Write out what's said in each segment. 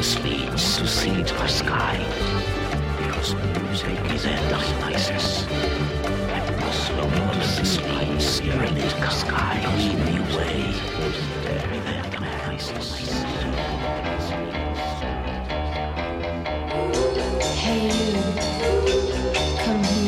us leads to seeds for sky. Because music is Dionysus. And also notice leads serenade to sky. Lead me away. There Dionysus. Hey you, come here.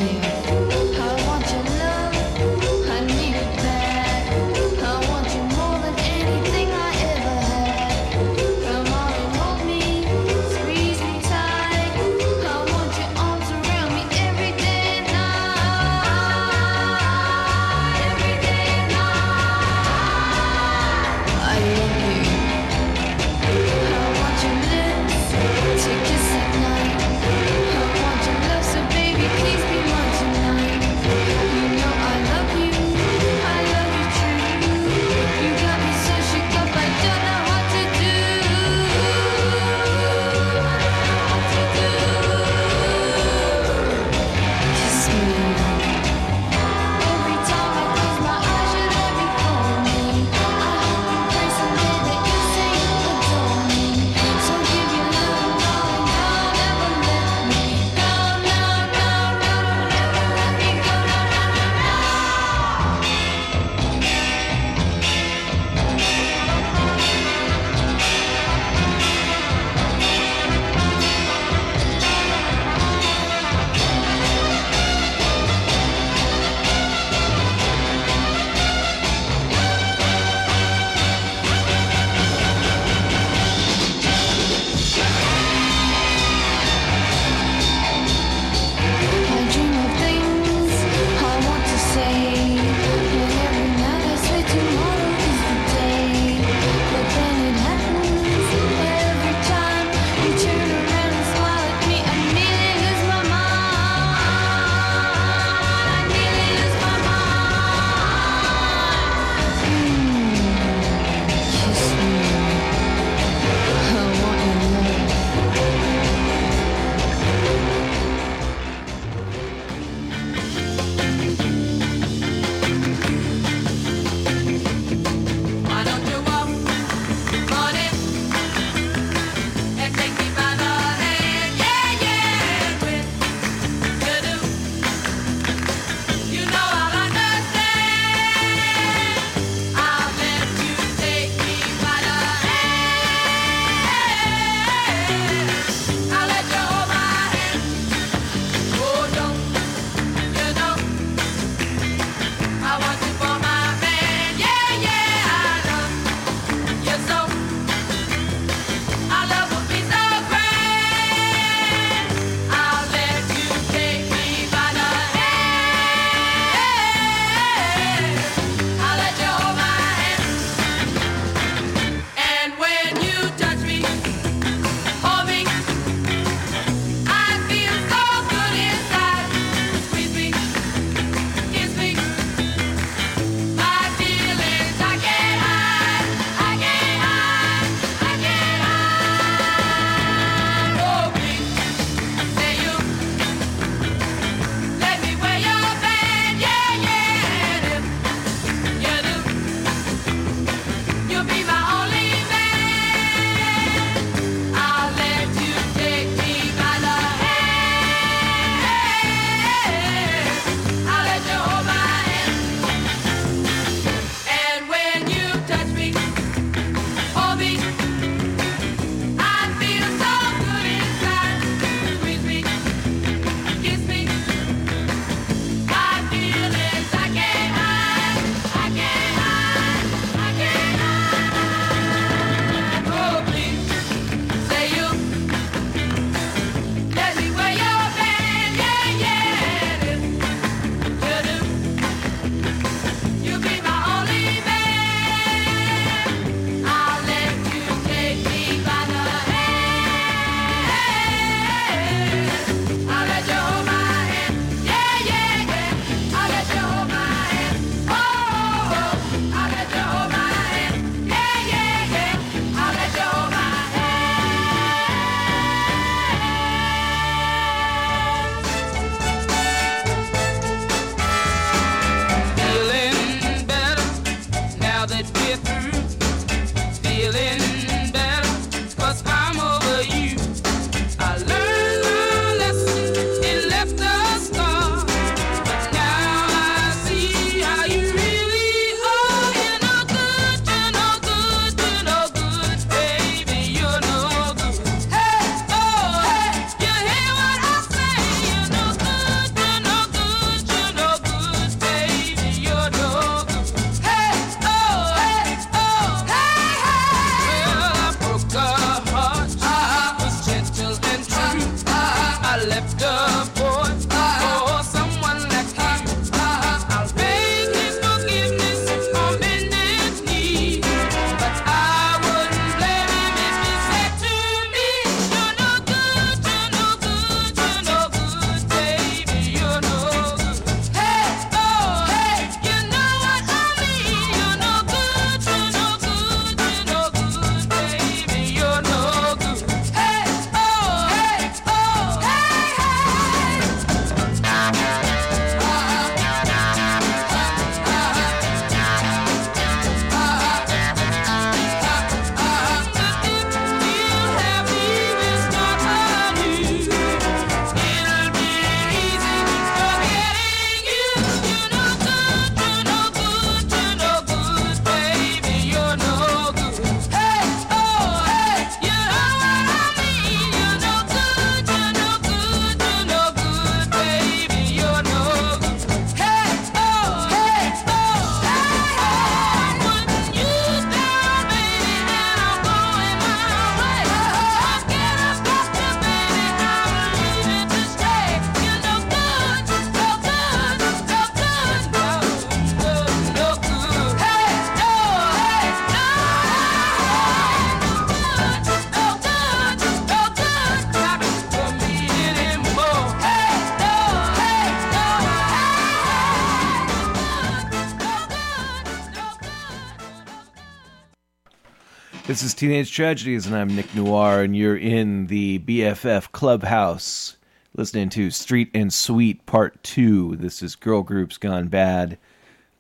This is Teenage Tragedies, and I'm Nick Noir, and you're in the BFF Clubhouse, listening to Street and Sweet Part 2. This is Girl Groups Gone Bad,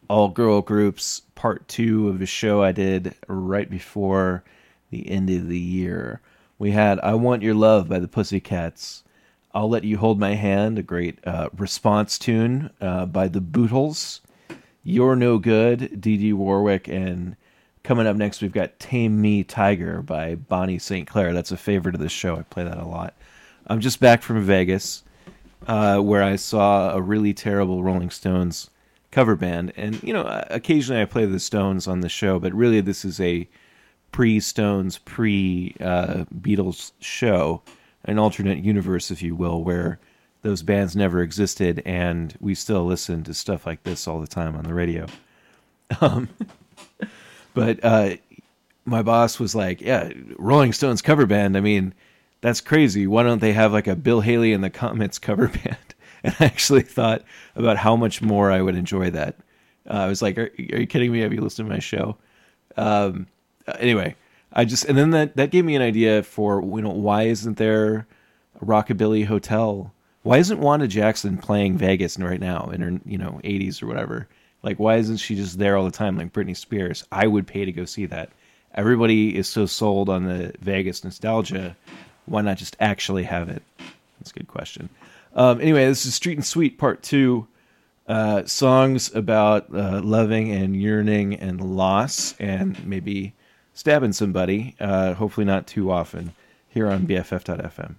All Girl Groups Part 2 of a show I did right before the end of the year. We had I Want Your Love by the Pussycats, I'll Let You Hold My Hand, a great response tune by the Bootles, You're No Good, Dee Dee Warwick, and coming up next we've got Tame Me Tiger by Bonnie St. Claire. That's a favorite of the show. I play that a lot. I'm just back from Vegas where I saw a really terrible Rolling Stones cover band. And, you know, occasionally I play the Stones on the show, but really this is a pre-Stones, pre-Beatles show, an alternate universe, if you will, where those bands never existed, and we still listen to stuff like this all the time on the radio. But my boss was like, yeah, Rolling Stones cover band, I mean, that's crazy. Why don't they have like a Bill Haley and the Comets cover band? And I actually thought about how much more I would enjoy that. I was like, are you kidding me? Have you listened to my show? Anyway, and then that gave me an idea for, you know, why isn't there a Rockabilly Hotel? Why isn't Wanda Jackson playing Vegas right now in her, you know, 80s or whatever? Like, why isn't she just there all the time like Britney Spears? I would pay to go see that. Everybody is so sold on the Vegas nostalgia. Why not just actually have it? That's a good question. Anyway, this is Street and Sweet Part 2. Songs about loving and yearning and loss and maybe stabbing somebody. Hopefully not too often. Here on BFF.fm.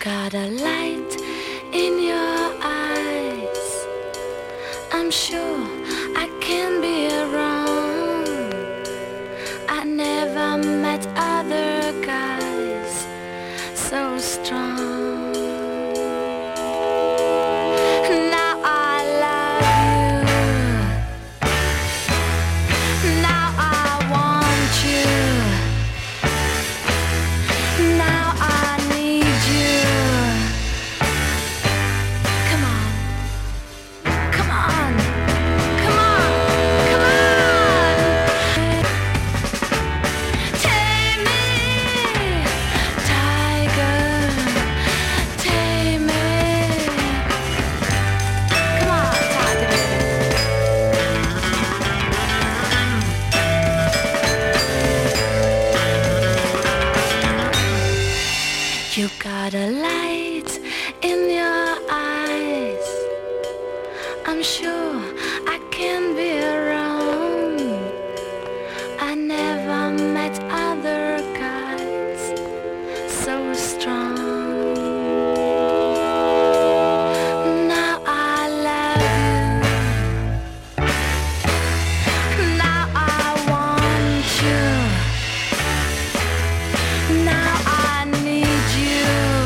Got a light in your eyes, I'm sure I can be wrong. I never met other guys so strong. Now I love you, now I want you, now I got a light in your eyes, I'm sure I can be wrong. I never met other guys so strong. Now I love you, now I want you, now I need you.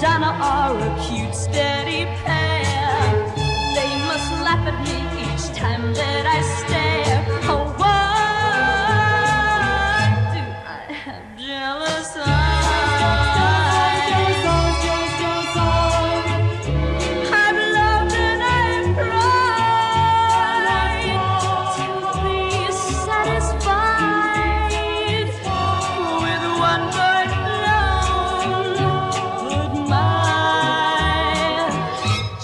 Donna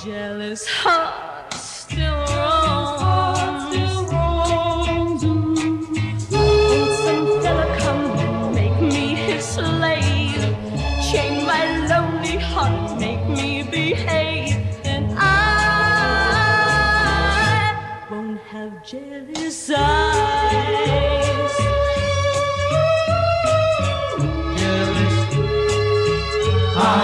jealous heart still roams. Won't some fella come and make me his slave? Chain my lonely heart, make me behave. And I won't have jealous eyes. Jealous eyes.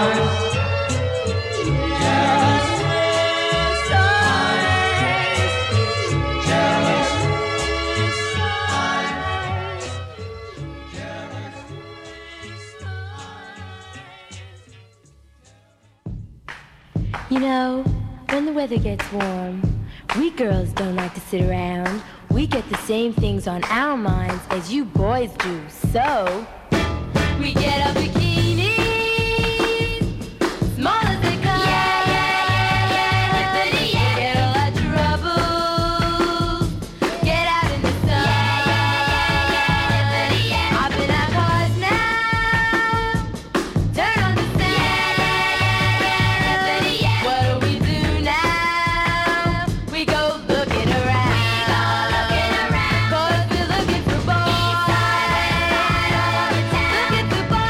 You know, when the weather gets warm, we girls don't like to sit around. We get the same things on our minds as you boys do, so we get our bikinis, small as they come. Yeah, yeah, yeah, yeah, liberty, yeah. Get all our troubles, get out in the sun. Yeah, yeah, yeah, yeah, liberty, yeah. Hop in our cars now, turn on the sound. Yeah, yeah, yeah, yeah, liberty, yeah. What do we do now? We go looking around. We go looking around. Boys, we're looking for boys. East side, all over town. Looking for boys.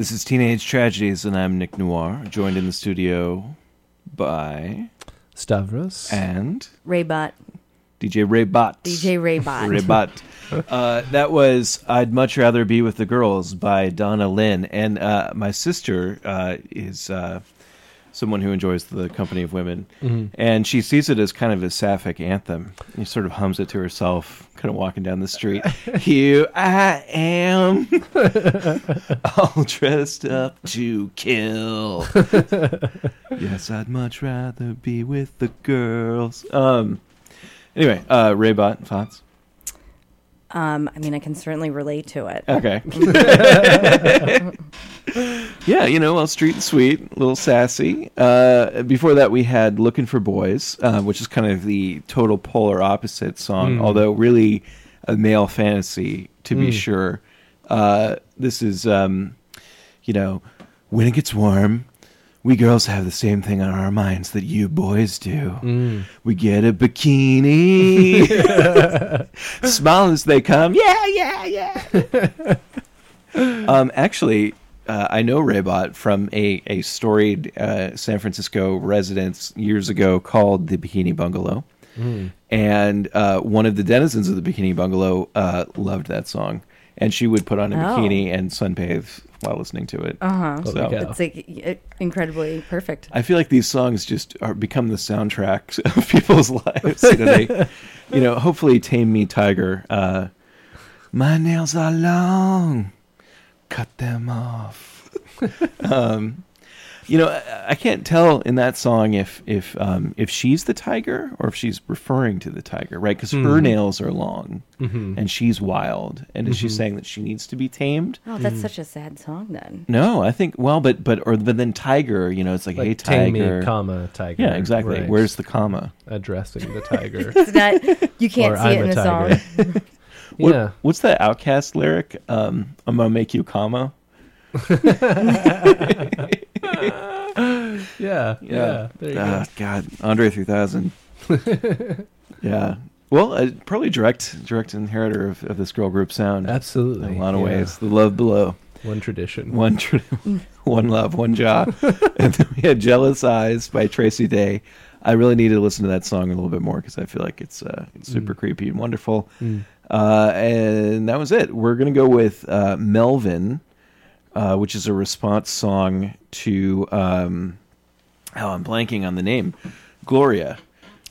This is Teenage Tragedies, and I'm Nick Noir, joined in the studio by... Stavros. And... Ray Bot. DJ Ray Bot. Ray Bot. That was I'd Much Rather Be With the Girls by Donna Lynn. And my sister is someone who enjoys the company of women. Mm-hmm. And she sees it as kind of a sapphic anthem. She sort of hums it to herself, kind of walking down the street. Here I am, all dressed up to kill. Yes, I'd much rather be with the girls. Anyway, Ray Bot, thoughts? I mean, I can certainly relate to it. Okay. Yeah, you know, well, street and sweet, a little sassy. Before that, we had Looking for Boys, which is kind of the total polar opposite song, although really a male fantasy, to be sure. This is, you know, when it gets warm, we girls have the same thing on our minds that you boys do. We get a bikini. Small as they come. Yeah. Actually, I know Ray Bot from a storied San Francisco residence years ago called The Bikini Bungalow. And one of the denizens of The Bikini Bungalow loved that song. And she would put on a bikini and sunbathe while listening to it. So it's like incredibly perfect. I feel like these songs just become the soundtracks of people's lives. You know, they, you know, hopefully Tame Me Tiger. My nails are long. Cut them off. You know, I can't tell in that song if she's the tiger or if she's referring to the tiger, right? Because her nails are long and she's wild, and is she saying that she needs to be tamed? Oh, that's such a sad song. Then no, I think but then tiger, you know, it's like hey tiger, tame me, comma tiger. Yeah, exactly. Right. Where's the comma? Addressing the tiger. It's not. You can't see it in the song. Yeah. What's that Outkast lyric? I'm gonna make you comma. Yeah. There you go. God, Andre 3000. Yeah. Well, probably direct inheritor of this girl group sound. Absolutely. In a lot of ways. The Love Below. One tradition. One love, one job. And then we had Jealous Eyes by Tracy Day. I really need to listen to that song a little bit more because I feel like it's super creepy and wonderful. And that was it. We're going to go with Melvin. Which is a response song to, I'm blanking on the name, Gloria.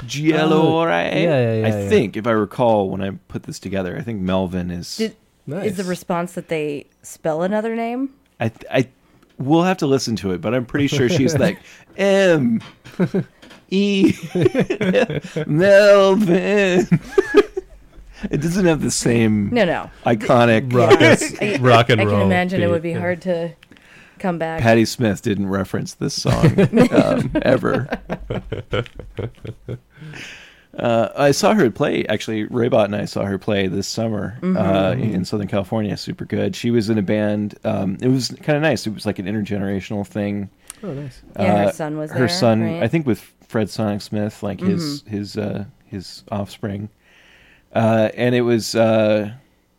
Gloria. I think, if I recall, when I put this together, I think Melvin is... Is the response that they spell another name? I we'll have to listen to it, but I'm pretty sure she's like, M-E, Melvin. It doesn't have the same iconic rock and roll. I can imagine it would be hard to come back. Patti Smith didn't reference this song ever. I saw her play, actually, Ray Bot and I saw her play this summer in Southern California. Super good. She was in a band. It was kind of nice. It was like an intergenerational thing. Oh, nice. Yeah, her son was there. Her son, right? I think with Fred Sonic Smith, like his offspring. And it was, it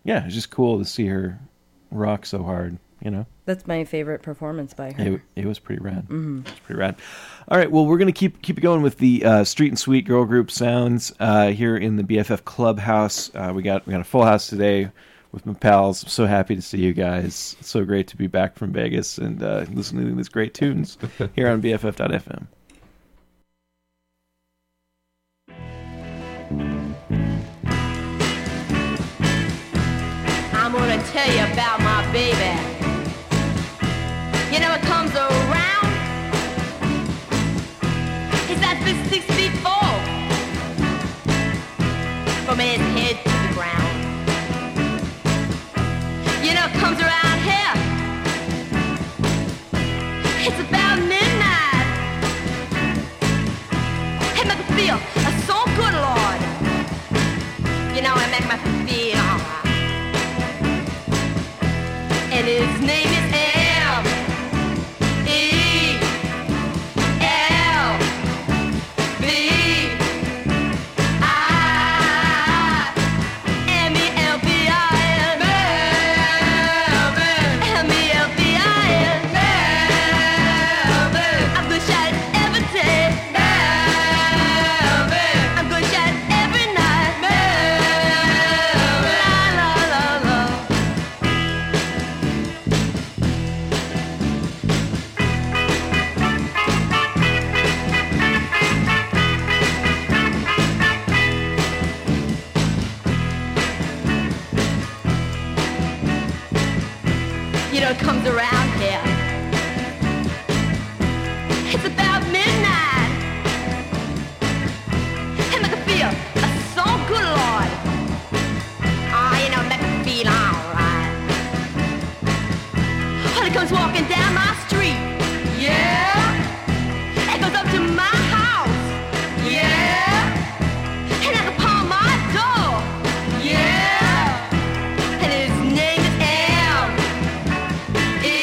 was just cool to see her rock so hard, you know? That's my favorite performance by her. It was pretty rad. It was pretty rad. All right, well, we're going to keep it going with the Street and Sweet girl group sounds here in the BFF Clubhouse. We got a full house today with my pals. I'm so happy to see you guys. It's so great to be back from Vegas and listening to these great tunes here on BFF.fm. I'm gonna tell you about my baby. You know it comes around. He's that big 6 feet tall, from his head to the ground. You know it comes around here. It's about midnight. It makes me feel so good, Lord. You know it makes me feel alright. And his name is M-E-L-V-I. girl comes around here. It's about midnight, and I can feel so good, Lord. Oh, you know, make me feel all right. Well, it comes walking down my street, yeah. It goes up to my house, yeah. And I can palm my door, yeah. And his name is M.E.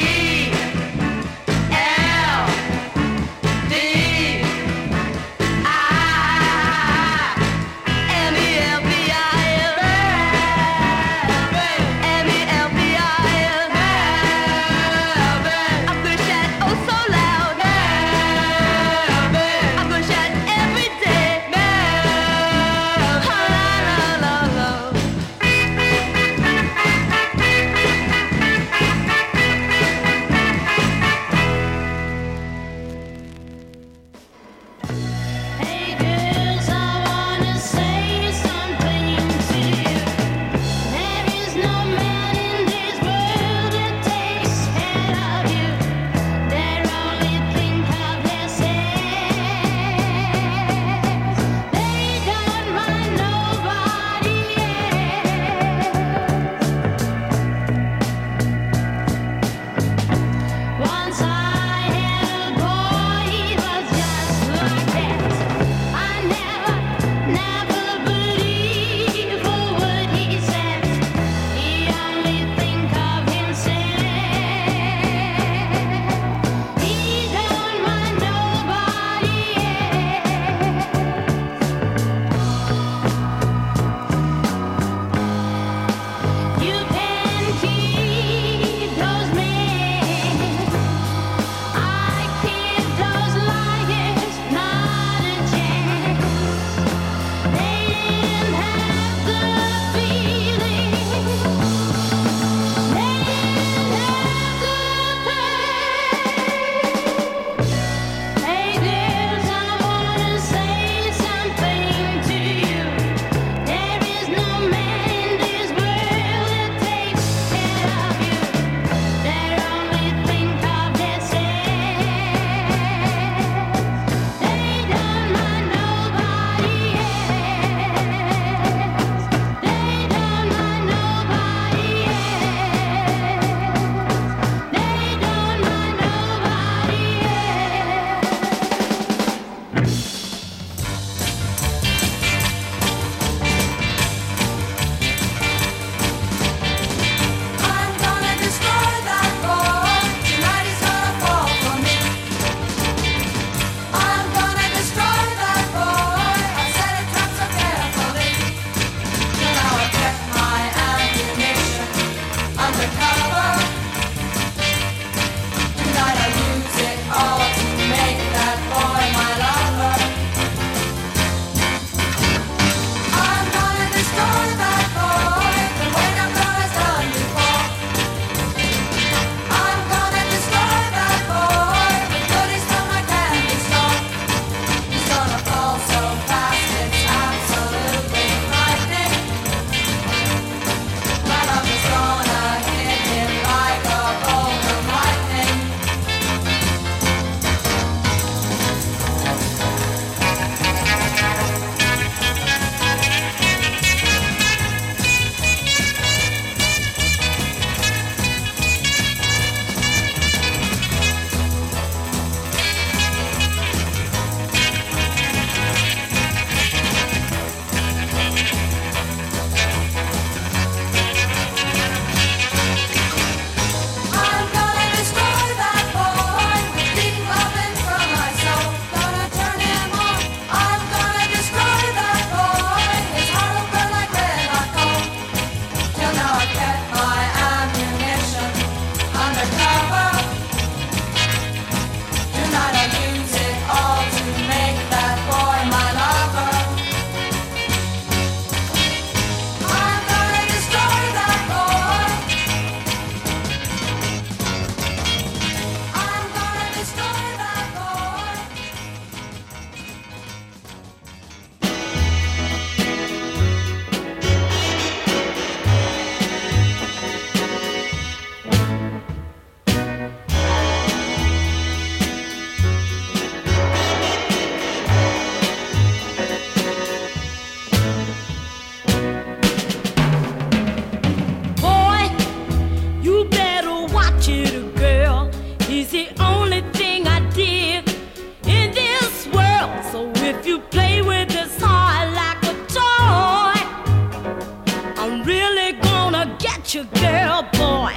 really gonna get you, girl, boy.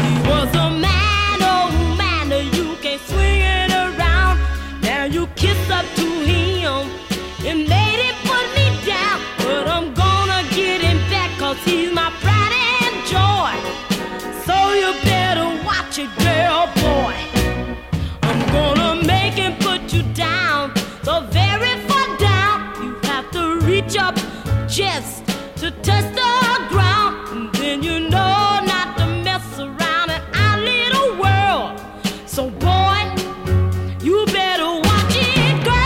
He was a man, oh man, you can't swing it around. Now you kiss up to him, and made him put me down. But I'm gonna get him back, cause he's my pride and joy. So you better watch it, girl, boy. I'm gonna make him put you down, so very far down. You have to reach up just to touch the ground, and then you know not to mess around in our little world. So boy, you better watch it, girl.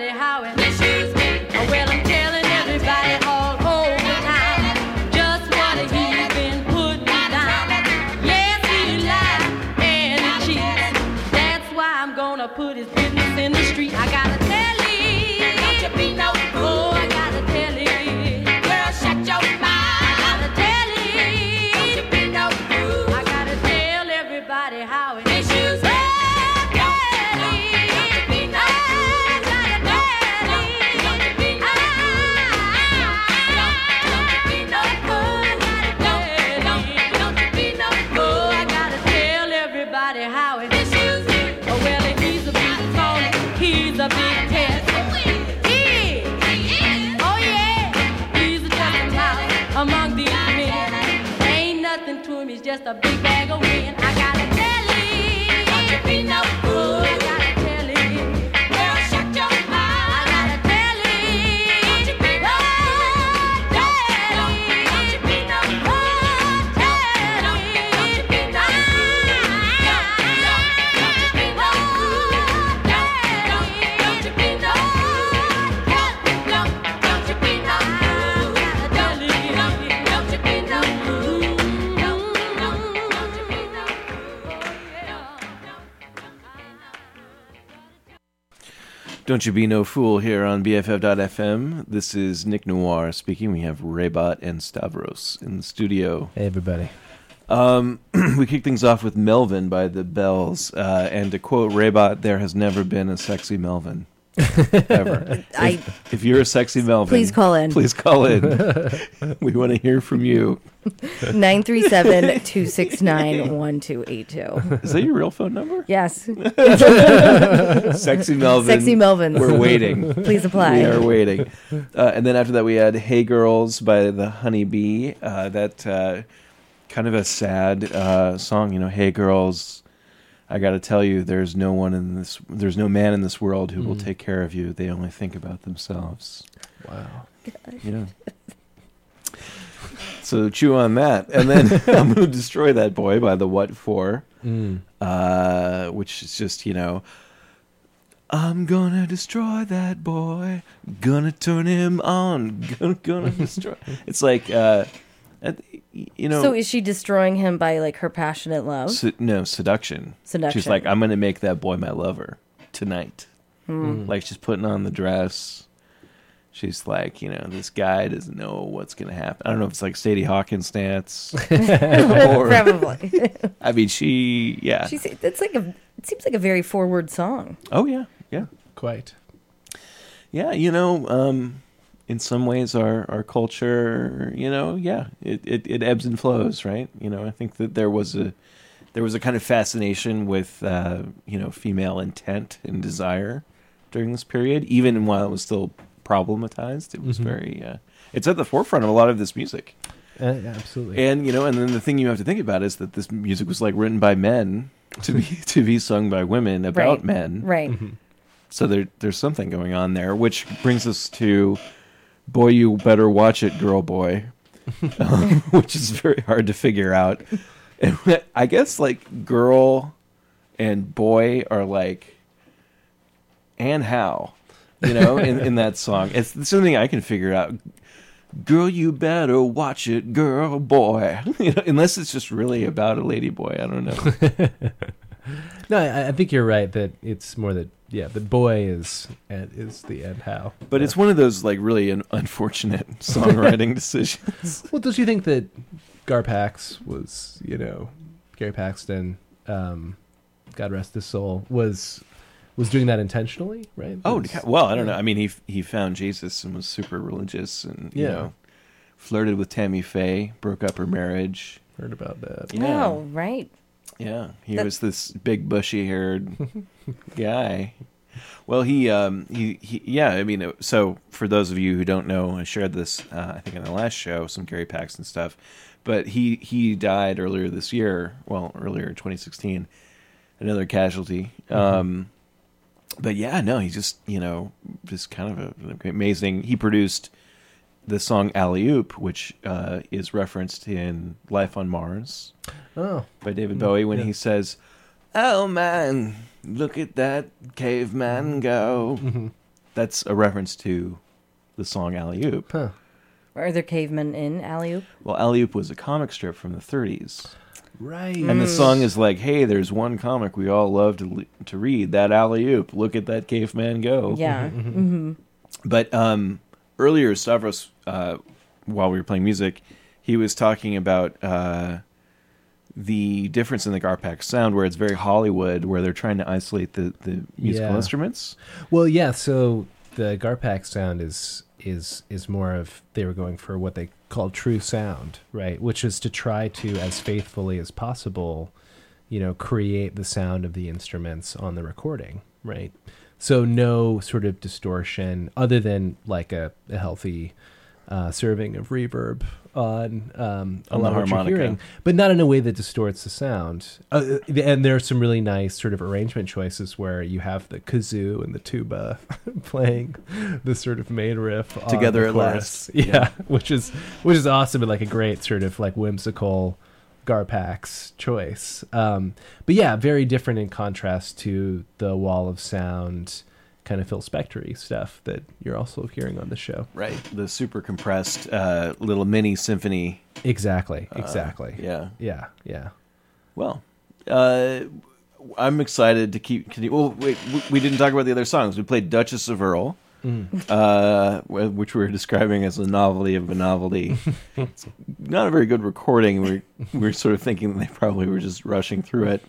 everybody how it misses me. Oh, well, I'm telling everybody all over town just what he's been putting down. Yes, he lies and he cheats. That's why I'm gonna put his business in the street. I gotta tell him. Don't you be no fool. I gotta tell him. Girl, shut your mouth. I gotta tell him. Don't you be no fool. I gotta tell everybody how it misses me. Just a big bag of wind. I gotta tell him. Don't you be no fool. I gotta tell him. Girl, shut your mouth. I gotta tell him. Don't you be no fool. Don't you be no fool. Don't you be no fool. Don't you be no fool. Don't you be no fool. Don't you be no fool. Don't You Be No Fool here on BFF.fm. This is Nick Noir speaking. We have Ray Bot and Stavros in the studio. Hey, everybody. We kick things off with Melvin by The Bells. And to quote Ray Bot, there has never been a sexy Melvin. Ever. If you're a sexy Melvin, please call in. We want to hear from you. 937-269-1282. Is that your real phone number? Yes. Sexy Melvin. Sexy Melvin. We're waiting. Please apply. We are waiting. And then after that, we had Hey Girls by The Honey Bee. That kind of a sad song, you know, Hey Girls. I got to tell you, there's no man in this world who will take care of you. They only think about themselves. Wow. Gosh. Yeah. So chew on that. And then I'm going to Destroy That Boy by The What For, which is just, you know, I'm going to destroy that boy. Going to turn him on. Going to destroy. It's like... you know, so is she destroying him by like her passionate love? No, seduction. She's like, I'm going to make that boy my lover tonight. Like she's putting on the dress. She's like, you know, this guy doesn't know what's going to happen. I don't know if it's like Sadie Hawkins stance. Or, probably. I mean, it seems like a very forward song. Oh yeah, yeah, quite. Yeah, you know. In some ways, our culture, you know, it ebbs and flows, right? You know, I think that there was a kind of fascination with, you know, female intent and desire during this period, even while it was still problematized. It was very, it's at the forefront of a lot of this music. Absolutely. And, you know, and then the thing you have to think about is that this music was like written by men to be sung by women about men. Right. Mm-hmm. So there's something going on there, which brings us to... Boy, you better watch it, girl boy, which is very hard to figure out. And I guess like girl and boy are like, and how, you know, in that song. It's the only thing I can figure out. Girl, you better watch it, girl boy. You know, unless it's just really about a lady boy. I don't know. No, I think you're right that it's more that, yeah, the boy is the end how. But it's one of those like really unfortunate songwriting decisions. Well, don't you think that Gary Paxton, God rest his soul, was doing that intentionally, right? Well, I don't know. I mean, he found Jesus and was super religious and, you know, flirted with Tammy Faye, broke up her marriage. Heard about that. Yeah. Oh, right. Yeah, was this big bushy-haired guy. Well, I mean, so for those of you who don't know, I shared this, I think, in the last show, some Gary Paxton stuff, but he died earlier 2016, another casualty. But yeah, no, he just, you know, just kind of amazing. He produced the song Alley-Oop, which is referenced in Life on Mars. Oh. By David Bowie, when he says, "Oh man, look at that caveman go." That's a reference to the song Alley-Oop. Huh. Are there cavemen in Alley-Oop? Well, Alley-Oop was a comic strip from the 30s. Right. And the song is like, hey, there's one comic we all love to read, that Alley-Oop. Look at that caveman go. Yeah. Mm-hmm. But earlier, Stavros, while we were playing music, he was talking about the difference in the Garpak sound, where it's very Hollywood, where they're trying to isolate the musical instruments. Well, yeah, so the Garpak sound is more of, they were going for what they call true sound, right? Which is to try to, as faithfully as possible, you know, create the sound of the instruments on the recording, right? So no sort of distortion other than like a healthy serving of reverb on the harmonica, hearing, but not in a way that distorts the sound. And there are some really nice sort of arrangement choices where you have the kazoo and the tuba playing the sort of main riff together at last. Yeah, which is awesome, and like a great sort of like whimsical Garpax choice. But yeah, very different in contrast to the wall of sound kind of Phil Spectre stuff that you're also hearing on the show. Right. The super compressed little mini symphony. Exactly. Yeah. Well, I'm excited to keep... Well, wait, we didn't talk about the other songs. We played Duchess of Earl, which we were describing as a novelty of a novelty. It's not a very good recording. We're sort of thinking that they probably were just rushing through it.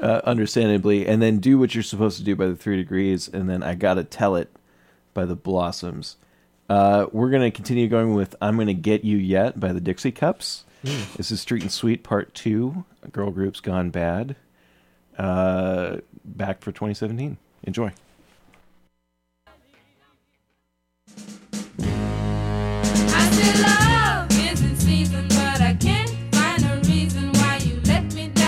Understandably, and then Do What You're Supposed to Do by the 3 Degrees, and then I Gotta Tell It by the Blossoms. We're going to continue going with I'm Gonna Get You Yet by the Dixie Cups. This is Street and Sweet Part 2, Girl Groups Gone Bad, back for 2017. Enjoy. I still love is in season, but I can't find a reason why you let me down.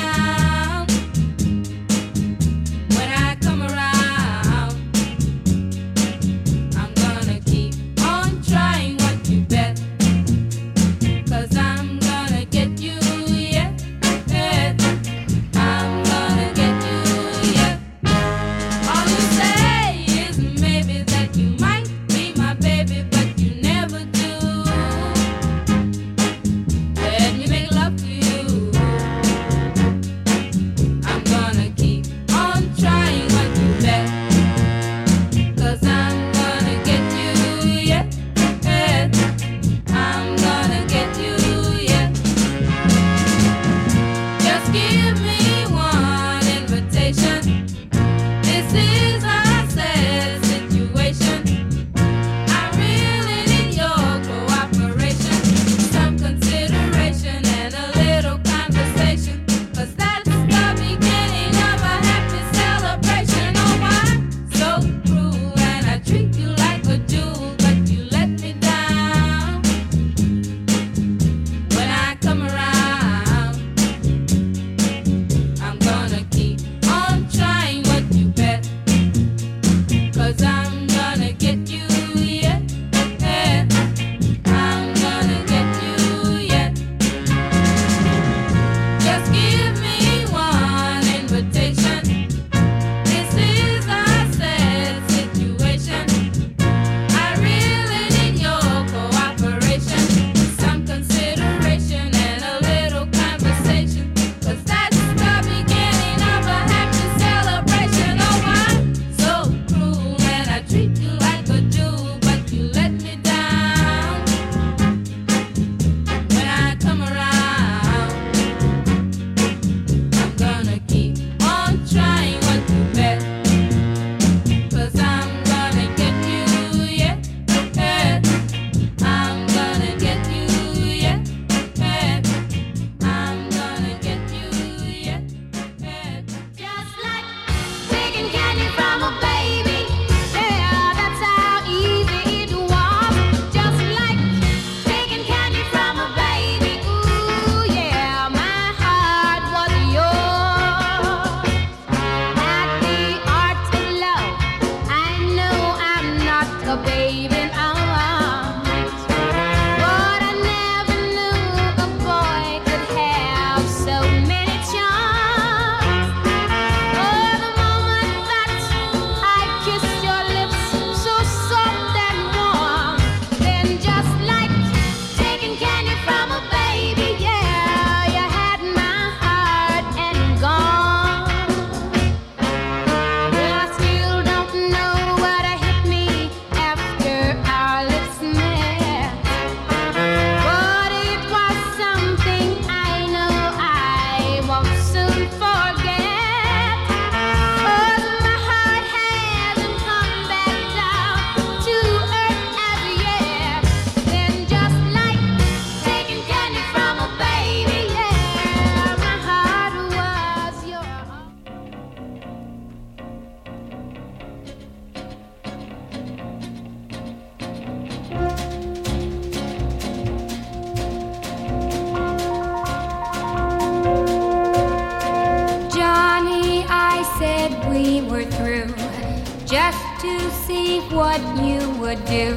see what you would do.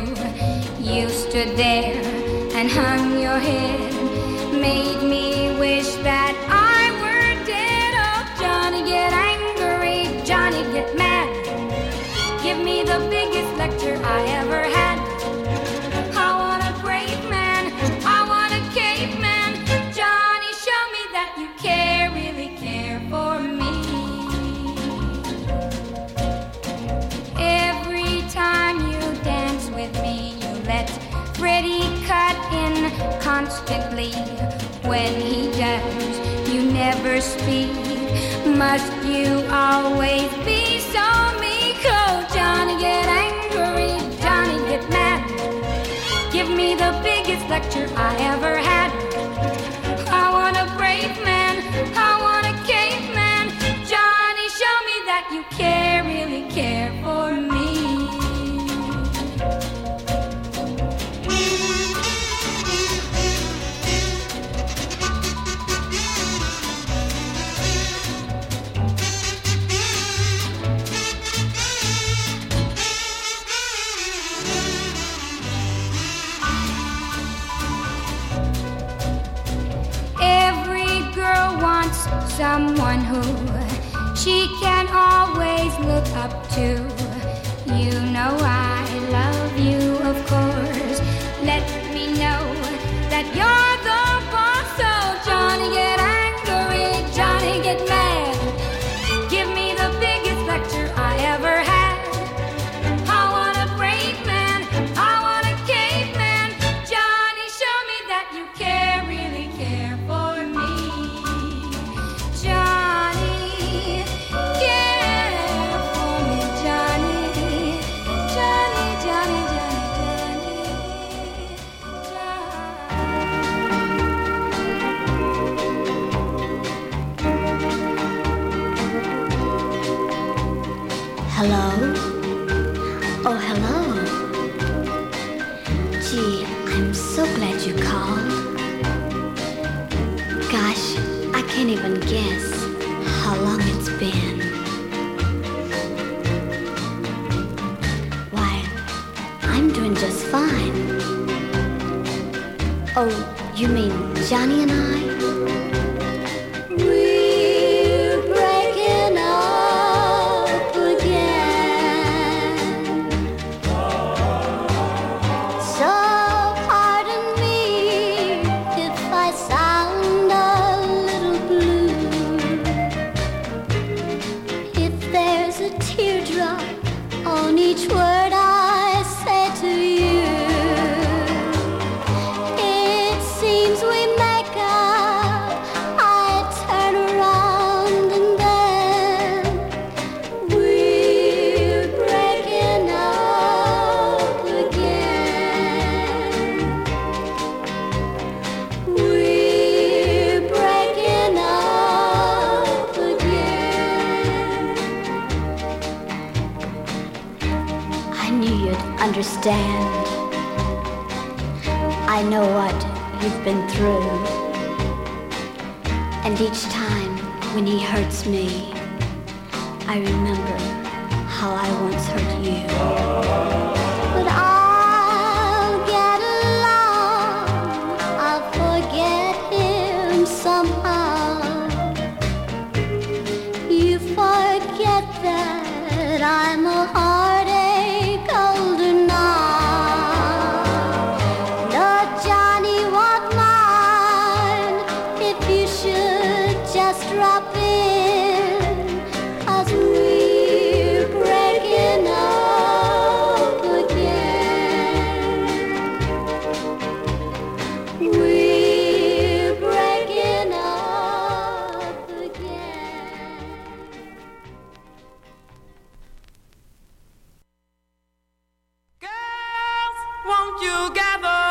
You stood there and hung your head, made me wish that I were dead. Oh, Johnny, get angry, Johnny, get mad. Give me the biggest lecture I ever had. I want a brave man, I want a caveman. Johnny, show me that you care, really care for me. Every time you dance with me, you let Freddie cut in constantly. When he does, you never speak. Must you always be so meek? Oh, Johnny, get angry, Johnny, get mad. Give me the biggest lecture I ever had. I want a brave man, I want a caveman. Johnny, show me that you care, really care for me. Someone who she can always look up to. You know I love you, of course. Let me know that you're the boss. So Johnny, get angry, Johnny, get mad. Give me the biggest lecture I ever had. I want a brave man, I want a caveman. Johnny, show me that you care, really care for me. Johnny, care for me, Johnny, Johnny, Johnny, Johnny, Johnny, Johnny. Hello? Oh, hello. Gee, I'm so glad you called. Gosh, I can't even guess how long it's been. Why, I'm doing just fine. Oh, you mean Johnny and I? We're breaking up again. So pardon me if I sound a little blue. If there's a teardrop on each word I say to you, it seems we make up. I turn around and then we're breaking up again. We're breaking up again. I knew you'd understand. I know what you've been through. And each time when he hurts me, I remember how I once hurt you. But I'll get along. I'll forget him somehow. You forget that I'm a heartache older now. No, Johnny, won't mind if you should just drop in. 'Cause we're breaking up again. We're breaking up again. Girls, won't you gather